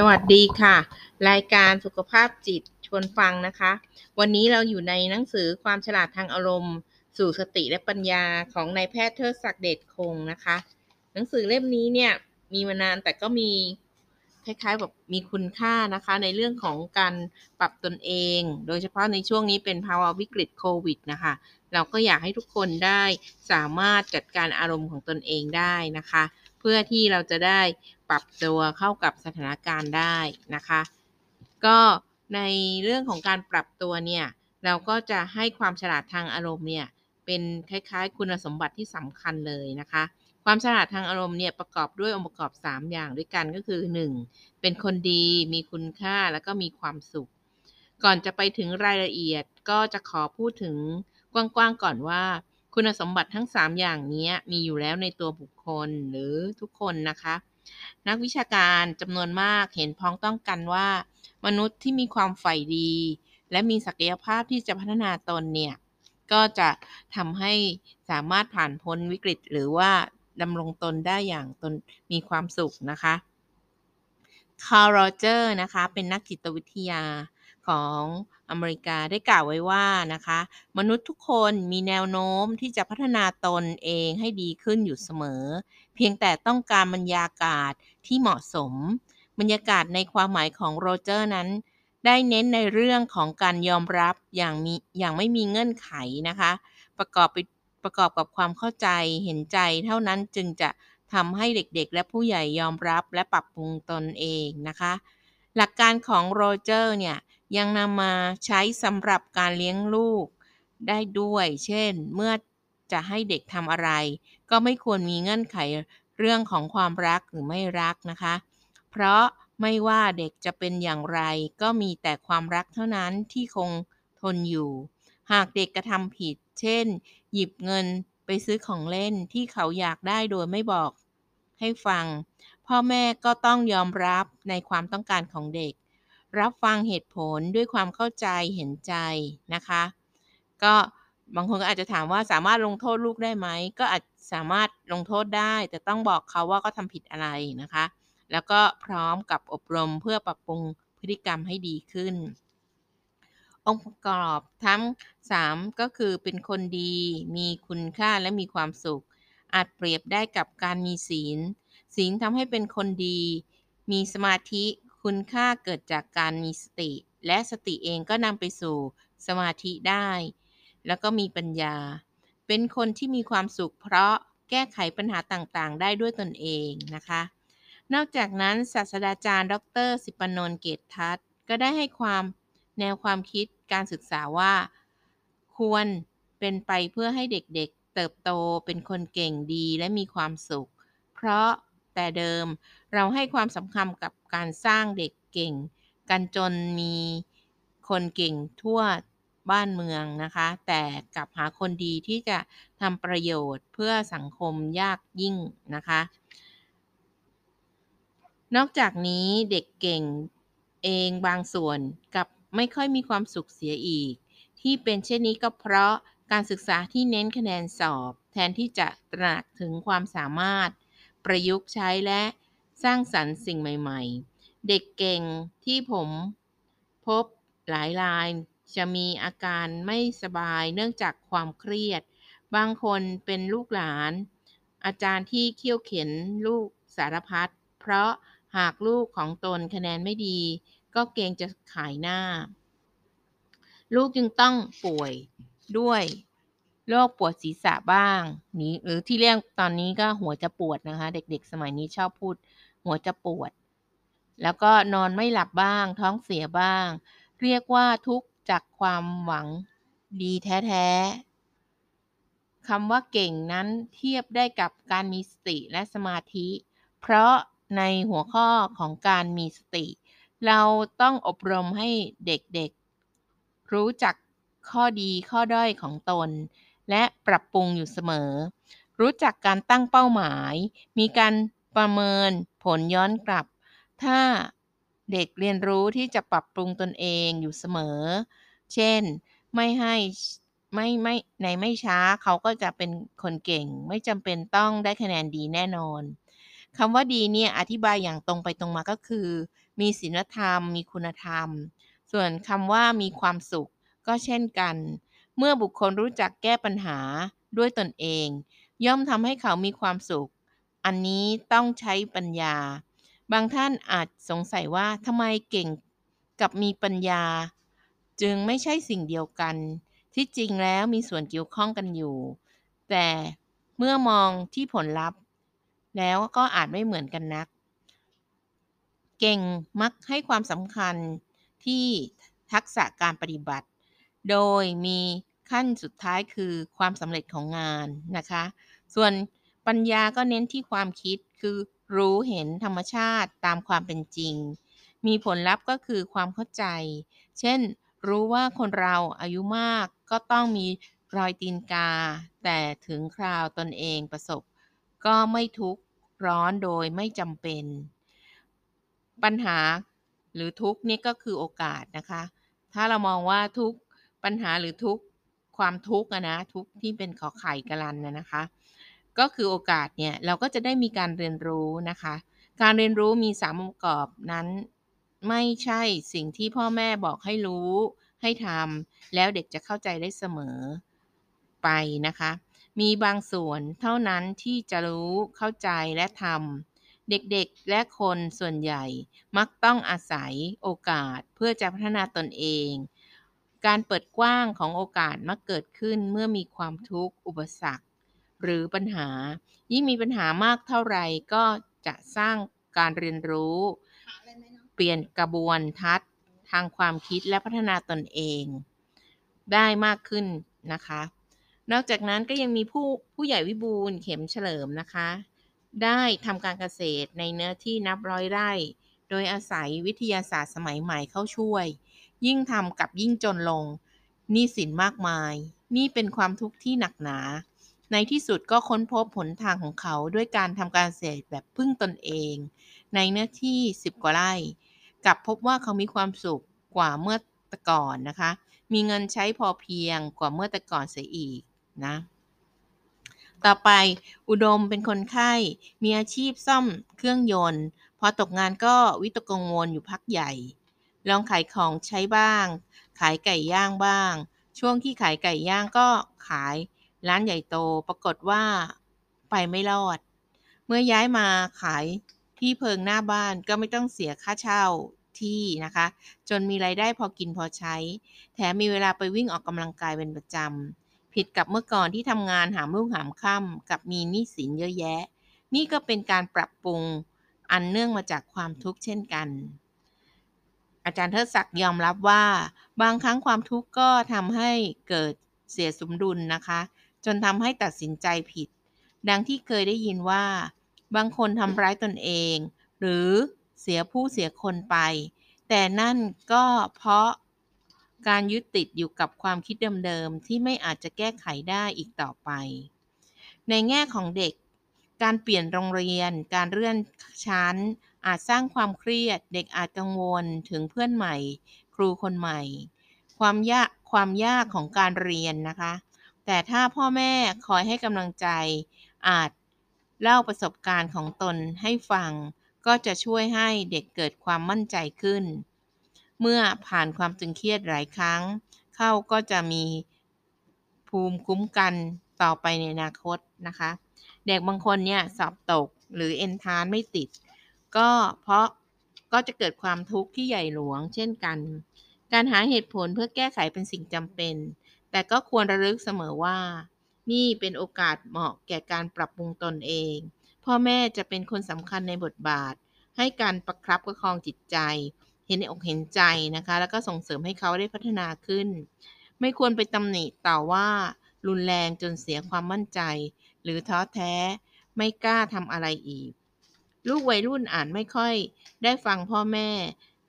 สวัสดีค่ะรายการสุขภาพจิตชวนฟังนะคะวันนี้เราอยู่ในหนังสือความฉลาดทางอารมณ์สู่สติและปัญญาของนายแพทย์เทิดศักดิ์เดชคงนะคะหนังสือเล่มนี้เนี่ยมีมานานแต่ก็มีคล้ายๆแบบมีคุณค่านะคะในเรื่องของการปรับตนเองโดยเฉพาะในช่วงนี้เป็นภาวะวิกฤตโควิดนะคะเราก็อยากให้ทุกคนได้สามารถจัดการอารมณ์ของตนเองได้นะคะเพื่อที่เราจะได้ปรับตัวเข้ากับสถานการณ์ได้นะคะก็ในเรื่องของการปรับตัวเนี่ยเราก็จะให้ความฉลาดทางอารมณ์เนี่ยเป็นคล้ายๆคุณสมบัติที่สำคัญเลยนะคะความฉลาดทางอารมณ์เนี่ยประกอบด้วยองค์ประกอบ3อย่างด้วยกันก็คือ1เป็นคนดีมีคุณค่าแล้วก็มีความสุขก่อนจะไปถึงรายละเอียดก็จะขอพูดถึงกว้างๆก่อนว่าคุณสมบัติทั้ง3อย่างนี้มีอยู่แล้วในตัวบุคคลหรือทุกคนนะคะนักวิชาการจำนวนมากเห็นพ้องต้องกันว่ามนุษย์ที่มีความใฝ่ดีและมีศักยภาพที่จะพัฒนาตนเนี่ยก็จะทำให้สามารถผ่านพ้นวิกฤตหรือว่าดำรงตนได้อย่างตนมีความสุขนะคะคาร์ล โรเจอร์นะคะเป็นนักจิตวิทยาของอเมริกาได้กล่าวไว้ว่านะคะมนุษย์ทุกคนมีแนวโน้มที่จะพัฒนาตนเองให้ดีขึ้นอยู่เสมอเพียงแต่ต้องการบรรยากาศที่เหมาะสมบรรยากาศในความหมายของโรเจอร์นั้นได้เน้นในเรื่องของการยอมรับอย่างไม่มีเงื่อนไขนะคะประกอบกับความเข้าใจเห็นใจเท่านั้นจึงจะทำให้เด็กๆและผู้ใหญ่ยอมรับและปรับปรุงตนเองนะคะหลักการของโรเจอร์เนี่ยยังนำมาใช้สำหรับการเลี้ยงลูกได้ด้วยเช่นเมื่อจะให้เด็กทำอะไรก็ไม่ควรมีเงื่อนไขเรื่องของความรักหรือไม่รักนะคะเพราะไม่ว่าเด็กจะเป็นอย่างไรก็มีแต่ความรักเท่านั้นที่คงทนอยู่หากเด็กกระทำผิดเช่นหยิบเงินไปซื้อของเล่นที่เขาอยากได้โดยไม่บอกให้ฟังพ่อแม่ก็ต้องยอมรับในความต้องการของเด็กรับฟังเหตุผลด้วยความเข้าใจเห็นใจนะคะก็บางคนก็อาจจะถามว่าสามารถลงโทษลูกได้ไหมก็อาจสามารถลงโทษได้แต่ต้องบอกเขาว่าเขาทำผิดอะไรนะคะแล้วก็พร้อมกับอบรมเพื่อปรับปรุงพฤติกรรมให้ดีขึ้นองค์ประกอบทั้ง3ก็คือเป็นคนดีมีคุณค่าและมีความสุขอาจเปรียบได้กับการมีศีลทำให้เป็นคนดีมีสมาธิคุณค่าเกิดจากการมีสติและสติเองก็นำไปสู่สมาธิได้แล้วก็มีปัญญาเป็นคนที่มีความสุขเพราะแก้ไขปัญหาต่างๆได้ด้วยตนเองนะคะนอกจากนั้นศาสตราจารย์ดร.สิปนนท์เกตุทัศน์ก็ได้ให้ความคิดการศึกษาว่าควรเป็นไปเพื่อให้เด็กๆเติบโตเป็นคนเก่งดีและมีความสุขเพราะแต่เดิมเราให้ความสำคัญกับการสร้างเด็กเก่งกันจนมีคนเก่งทั่วบ้านเมืองนะคะแต่กลับหาคนดีที่จะทำประโยชน์เพื่อสังคมยากยิ่งนะคะนอกจากนี้เด็กเก่งเองบางส่วนกับไม่ค่อยมีความสุขเสียอีกที่เป็นเช่นนี้ก็เพราะการศึกษาที่เน้นคะแนนสอบแทนที่จะตระหนักถึงความสามารถประยุกต์ใช้และสร้างสรรค์สิ่งใหม่ๆเด็กเก่งที่ผมพบหลายรายจะมีอาการไม่สบายเนื่องจากความเครียดบางคนเป็นลูกหลานอาจารย์ที่เคี่ยวเข็นลูกสารพัดเพราะหากลูกของตนคะแนนไม่ดีก็เกรงจะขายหน้าลูกจึงต้องป่วยด้วยโรคปวดศีรษะบ้างนี้หรือที่เรียกตอนนี้ก็หัวจะปวดนะคะเด็กๆสมัยนี้ชอบพูดหัวจะปวดแล้วก็นอนไม่หลับบ้างท้องเสียบ้างเรียกว่าทุกข์จากความหวังดีแท้ๆคำว่าเก่งนั้นเทียบได้กับการมีสติและสมาธิเพราะในหัวข้อของการมีสติเราต้องอบรมให้เด็กๆรู้จักข้อดีข้อด้อยของตนและปรับปรุงอยู่เสมอรู้จักการตั้งเป้าหมายมีการประเมินผลย้อนกลับถ้าเด็กเรียนรู้ที่จะปรับปรุงตนเองอยู่เสมอเช่นไม่ช้าเขาก็จะเป็นคนเก่งไม่จำเป็นต้องได้คะแนนดีแน่นอน คำว่าดีเนี่ยอธิบายอย่างตรงไปตรงมาก็คือ มีศีลธรรม มีคุณธรรม ส่วนคำว่ามีความสุขก็เช่นกัน เมื่อบุคคลรู้จักแก้ปัญหาด้วยตนเอง ย่อมทำให้เขามีความสุข อันนี้ต้องใช้ปัญญา บางท่านอาจสงสัยว่าทำไมเก่งกับมีปัญญาจึงไม่ใช่สิ่งเดียวกัน ที่จริงแล้วมีส่วนเกี่ยวข้องกันอยู่ แต่เมื่อมองที่ผลลัพธ์แล้วก็อาจไม่เหมือนกันนัก เก่งมักให้ความสำคัญที่ทักษะการปฏิบัติ โดยมีขั้นสุดท้ายคือความสำเร็จของงานนะคะ ส่วนปัญญาก็เน้นที่ความคิดคือรู้เห็นธรรมชาติตามความเป็นจริง มีผลลัพธ์ก็คือความเข้าใจ เช่น รู้ว่าคนเราอายุมากก็ต้องมีรอยตีนกา แต่ถึงคราวตนเองประสบก็ไม่ทุกข์ร้อนโดยไม่จำเป็น ปัญหาหรือทุกข์นี่ก็คือโอกาสนะคะ ถ้าเรามองว่าทุกข์ปัญหาหรือทุกข์ความทุกข์นะทุกข์ที่เป็นขอไข่กลันนะคะ ก็คือโอกาสเนี่ยเราก็จะได้มีการเรียนรู้นะคะ การเรียนรู้มี3องค์ประกอบนั้นไม่ใช่สิ่งที่พ่อแม่บอกให้รู้ให้ทำแล้วเด็กจะเข้าใจได้เสมอไปนะคะมีบางส่วนเท่านั้นที่จะรู้เข้าใจและทำเด็กๆและคนส่วนใหญ่มักต้องอาศัยโอกาสเพื่อจะพัฒนาตนเองการเปิดกว้างของโอกาสมักเกิดขึ้นเมื่อมีความทุกข์อุปสรรคหรือปัญหายิ่งมีปัญหามากเท่าไรก็จะสร้างการเรียนรู้เปลี่ยนกระบวนทัศน์ทางความคิดและพัฒนาตนเองได้มากขึ้นนะคะนอกจากนั้นก็ยังมีผู้ใหญ่วิบูลย์เข็มเฉลิมนะคะได้ทำการเกษตรในเนื้อที่นับร้อยไร่โดยอาศัยวิทยาศาสตร์สมัยใหม่เข้าช่วยยิ่งทำกับยิ่งจนลงหนี้สินมากมายนี่เป็นความทุกข์ที่หนักหนาในที่สุดก็ค้นพบผลทางของเขาด้วยการทำการเกษตรแบบพึ่งตนเองในเนื้อที่10กว่าไร่กลับพบว่าเขามีความสุขกว่าเมื่อแต่ก่อนนะคะมีเงินใช้พอเพียงกว่าเมื่อแต่ก่อนเสียอีกนะต่อไปอุดมเป็นคนไข้มีอาชีพซ่อมเครื่องยนต์พอตกงานก็วิตกกังวลอยู่พักใหญ่ลองขายของใช้บ้างขายไก่ย่างบ้างช่วงที่ขายไก่ย่างก็ขายร้านใหญ่โตปรากฏว่าไปไม่รอดเมื่อย้ายมาขายที่เพิงหน้าบ้านก็ไม่ต้องเสียค่าเช่าที่นะคะจนมีรายได้พอกินพอใช้แถมมีเวลาไปวิ่งออกกำลังกายเป็นประจำผิดกับเมื่อก่อนที่ทำงานหามรุ่งหามค่ำกับมีหนี้สินเยอะแยะนี่ก็เป็นการปรับปรุงอันเนื่องมาจากความทุกข์เช่นกันอาจารย์เทิดศักดิ์ยอมรับว่าบางครั้งความทุกข์ก็ทำให้เกิดเสียสมดุลนะคะจนทำให้ตัดสินใจผิดดังที่เคยได้ยินว่าบางคนทำร้ายตนเองหรือเสียผู้เสียคนไปแต่นั่นก็เพราะการยึดติดอยู่กับความคิดเดิมๆที่ไม่อาจจะแก้ไขได้อีกต่อไปในแง่ของเด็กการเปลี่ยนโรงเรียนการเลื่อนชั้นอาจสร้างความเครียดเด็กอาจกังวลถึงเพื่อนใหม่ครูคนใหม่ความยากของการเรียนนะคะแต่ถ้าพ่อแม่คอยให้กำลังใจอาจเล่าประสบการณ์ของตนให้ฟังก็จะช่วยให้เด็กเกิดความมั่นใจขึ้นเมื่อผ่านความตึงเครียดหลายครั้งเขาก็จะมีภูมิคุ้มกันต่อไปในอนาคตนะคะเด็กบางคนเนี่ยสอบตกหรือเอนทรานซ์ไม่ติดก็เพราะก็จะเกิดความทุกข์ที่ใหญ่หลวงเช่นกันการหาเหตุผลเพื่อแก้ไขเป็นสิ่งจำเป็นแต่ก็ควรระลึกเสมอว่านี่เป็นโอกาสเหมาะแก่การปรับปรุงตนเองพ่อแม่จะเป็นคนสำคัญในบทบาทให้การประคับประคองจิตใจเห็นอกเห็นใจนะคะแล้วก็ส่งเสริมให้เขาได้พัฒนาขึ้นไม่ควรไปตำหนิต่อว่ารุนแรงจนเสียความมั่นใจหรือท้อแท้ไม่กล้าทำอะไรอีกลูกวัยรุ่นอาจไม่ค่อยได้ฟังพ่อแม่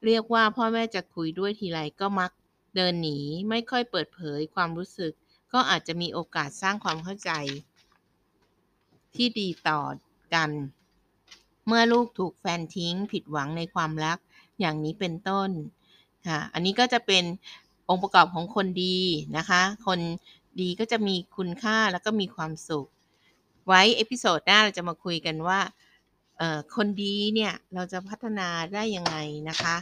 เรียกว่าพ่อแม่จะคุยด้วยทีไรก็มักเดินหนีไม่ค่อยเปิดเผยความรู้สึกก็อาจจะมีโอกาสสร้างความเข้าใจที่ดีต่อกันเมื่อลูกถูกแฟนทิ้งผิดหวังในความรักอย่างนี้เป็นต้นค่ะอันนี้ก็จะเป็นองค์ประกอบของคนดีนะคะคนดีก็จะมีคุณค่าแล้วก็มีความสุขไว้เอพิโซดหน้าเราจะมาคุยกันว่า คนดีเนี่ยเราจะพัฒนาได้ยังไงนะคะ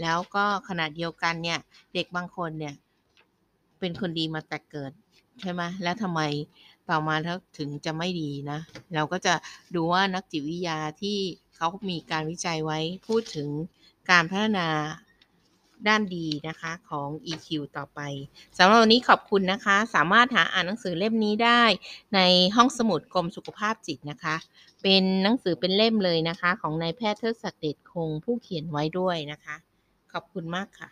แล้วก็ขณะเดียวกันเนี่ยเด็กบางคนเนี่ยเป็นคนดีมาแต่เกิดใช่ไหมแล้วทำไมต่อมาถึงจะไม่ดีนะเราก็จะดูว่านักจิตวิทยาที่เขามีการวิจัยไว้พูดถึงการพัฒนาด้านดีนะคะของ EQ ต่อไปสำหรับวันนี้ขอบคุณนะคะสามารถหาอ่านหนังสือเล่มนี้ได้ในห้องสมุดกรมสุขภาพจิตนะคะเป็นหนังสือเป็นเล่มเลยนะคะของนายแพทย์เทิดศักดิ์เดชคงผู้เขียนไว้ด้วยนะคะขอบคุณมากค่ะ